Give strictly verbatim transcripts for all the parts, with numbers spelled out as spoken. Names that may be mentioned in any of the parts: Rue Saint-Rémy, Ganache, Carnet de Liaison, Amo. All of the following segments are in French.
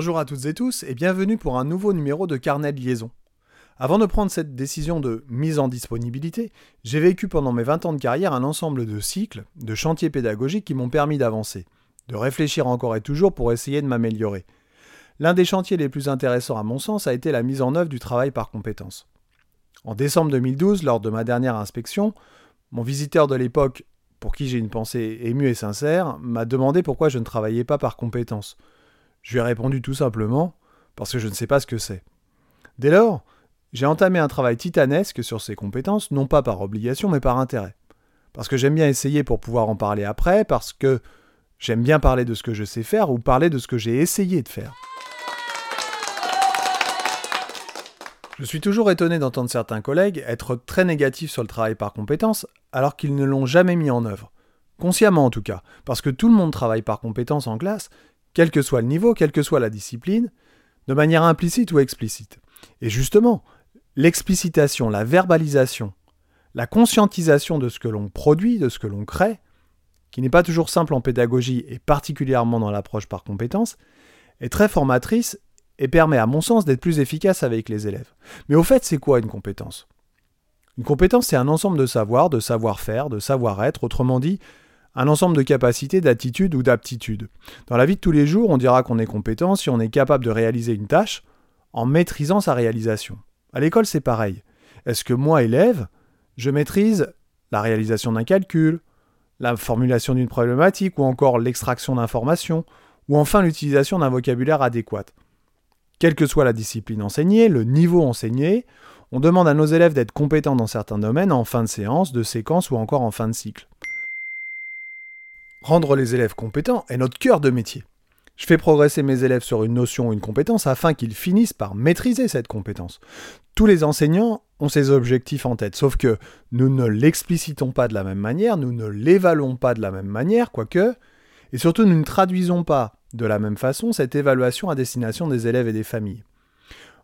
Bonjour à toutes et tous et bienvenue pour un nouveau numéro de Carnet de Liaison. Avant de prendre cette décision de mise en disponibilité, j'ai vécu pendant mes vingt ans de carrière un ensemble de cycles, de chantiers pédagogiques qui m'ont permis d'avancer, de réfléchir encore et toujours pour essayer de m'améliorer. L'un des chantiers les plus intéressants à mon sens a été la mise en œuvre du travail par compétences. En décembre deux mille douze, lors de ma dernière inspection, mon visiteur de l'époque, pour qui j'ai une pensée émue et sincère, m'a demandé pourquoi je ne travaillais pas par compétences. Je lui ai répondu tout simplement « parce que je ne sais pas ce que c'est ». Dès lors, j'ai entamé un travail titanesque sur ces compétences, non pas par obligation, mais par intérêt. Parce que j'aime bien essayer pour pouvoir en parler après, parce que j'aime bien parler de ce que je sais faire ou parler de ce que j'ai essayé de faire. Je suis toujours étonné d'entendre certains collègues être très négatifs sur le travail par compétences, alors qu'ils ne l'ont jamais mis en œuvre. Consciemment en tout cas, parce que tout le monde travaille par compétences en classe, quel que soit le niveau, quelle que soit la discipline, de manière implicite ou explicite. Et justement, l'explicitation, la verbalisation, la conscientisation de ce que l'on produit, de ce que l'on crée, qui n'est pas toujours simple en pédagogie et particulièrement dans l'approche par compétences, est très formatrice et permet à mon sens d'être plus efficace avec les élèves. Mais au fait, c'est quoi une compétence ? Une compétence, c'est un ensemble de savoirs, de savoir-faire, de savoir-être, autrement dit, un ensemble de capacités, d'attitudes ou d'aptitudes. Dans la vie de tous les jours, on dira qu'on est compétent si on est capable de réaliser une tâche en maîtrisant sa réalisation. À l'école, c'est pareil. Est-ce que moi, élève, je maîtrise la réalisation d'un calcul, la formulation d'une problématique ou encore l'extraction d'informations ou enfin l'utilisation d'un vocabulaire adéquat ? Quelle que soit la discipline enseignée, le niveau enseigné, on demande à nos élèves d'être compétents dans certains domaines en fin de séance, de séquence ou encore en fin de cycle. Rendre les élèves compétents est notre cœur de métier. Je fais progresser mes élèves sur une notion ou une compétence afin qu'ils finissent par maîtriser cette compétence. Tous les enseignants ont ces objectifs en tête, sauf que nous ne l'explicitons pas de la même manière, nous ne l'évaluons pas de la même manière, quoique, et surtout nous ne traduisons pas de la même façon cette évaluation à destination des élèves et des familles.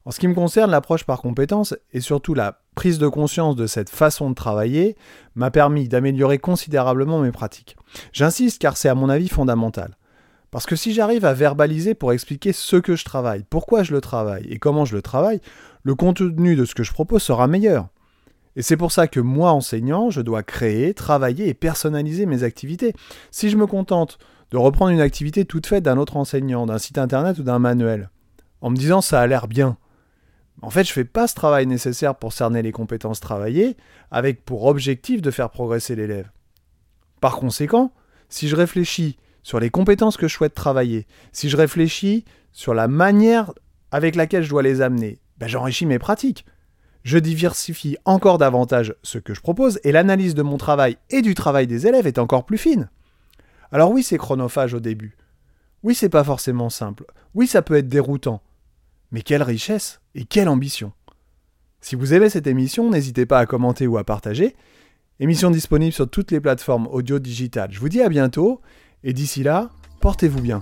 En ce qui me concerne, l'approche par compétences et surtout la prise de conscience de cette façon de travailler m'a permis d'améliorer considérablement mes pratiques. J'insiste car c'est à mon avis fondamental. Parce que si j'arrive à verbaliser pour expliquer ce que je travaille, pourquoi je le travaille et comment je le travaille, le contenu de ce que je propose sera meilleur. Et c'est pour ça que moi, enseignant, je dois créer, travailler et personnaliser mes activités. Si je me contente de reprendre une activité toute faite d'un autre enseignant, d'un site internet ou d'un manuel, en me disant « ça a l'air bien », en fait, je ne fais pas ce travail nécessaire pour cerner les compétences travaillées, avec pour objectif de faire progresser l'élève. Par conséquent, si je réfléchis sur les compétences que je souhaite travailler, si je réfléchis sur la manière avec laquelle je dois les amener, ben j'enrichis mes pratiques. Je diversifie encore davantage ce que je propose et l'analyse de mon travail et du travail des élèves est encore plus fine. Alors oui, c'est chronophage au début. Oui, c'est pas forcément simple. Oui, ça peut être déroutant. Mais quelle richesse et quelle ambition! Si vous aimez cette émission, n'hésitez pas à commenter ou à partager. Émission disponible sur toutes les plateformes audio digitales. Je vous dis à bientôt et d'ici là, portez-vous bien.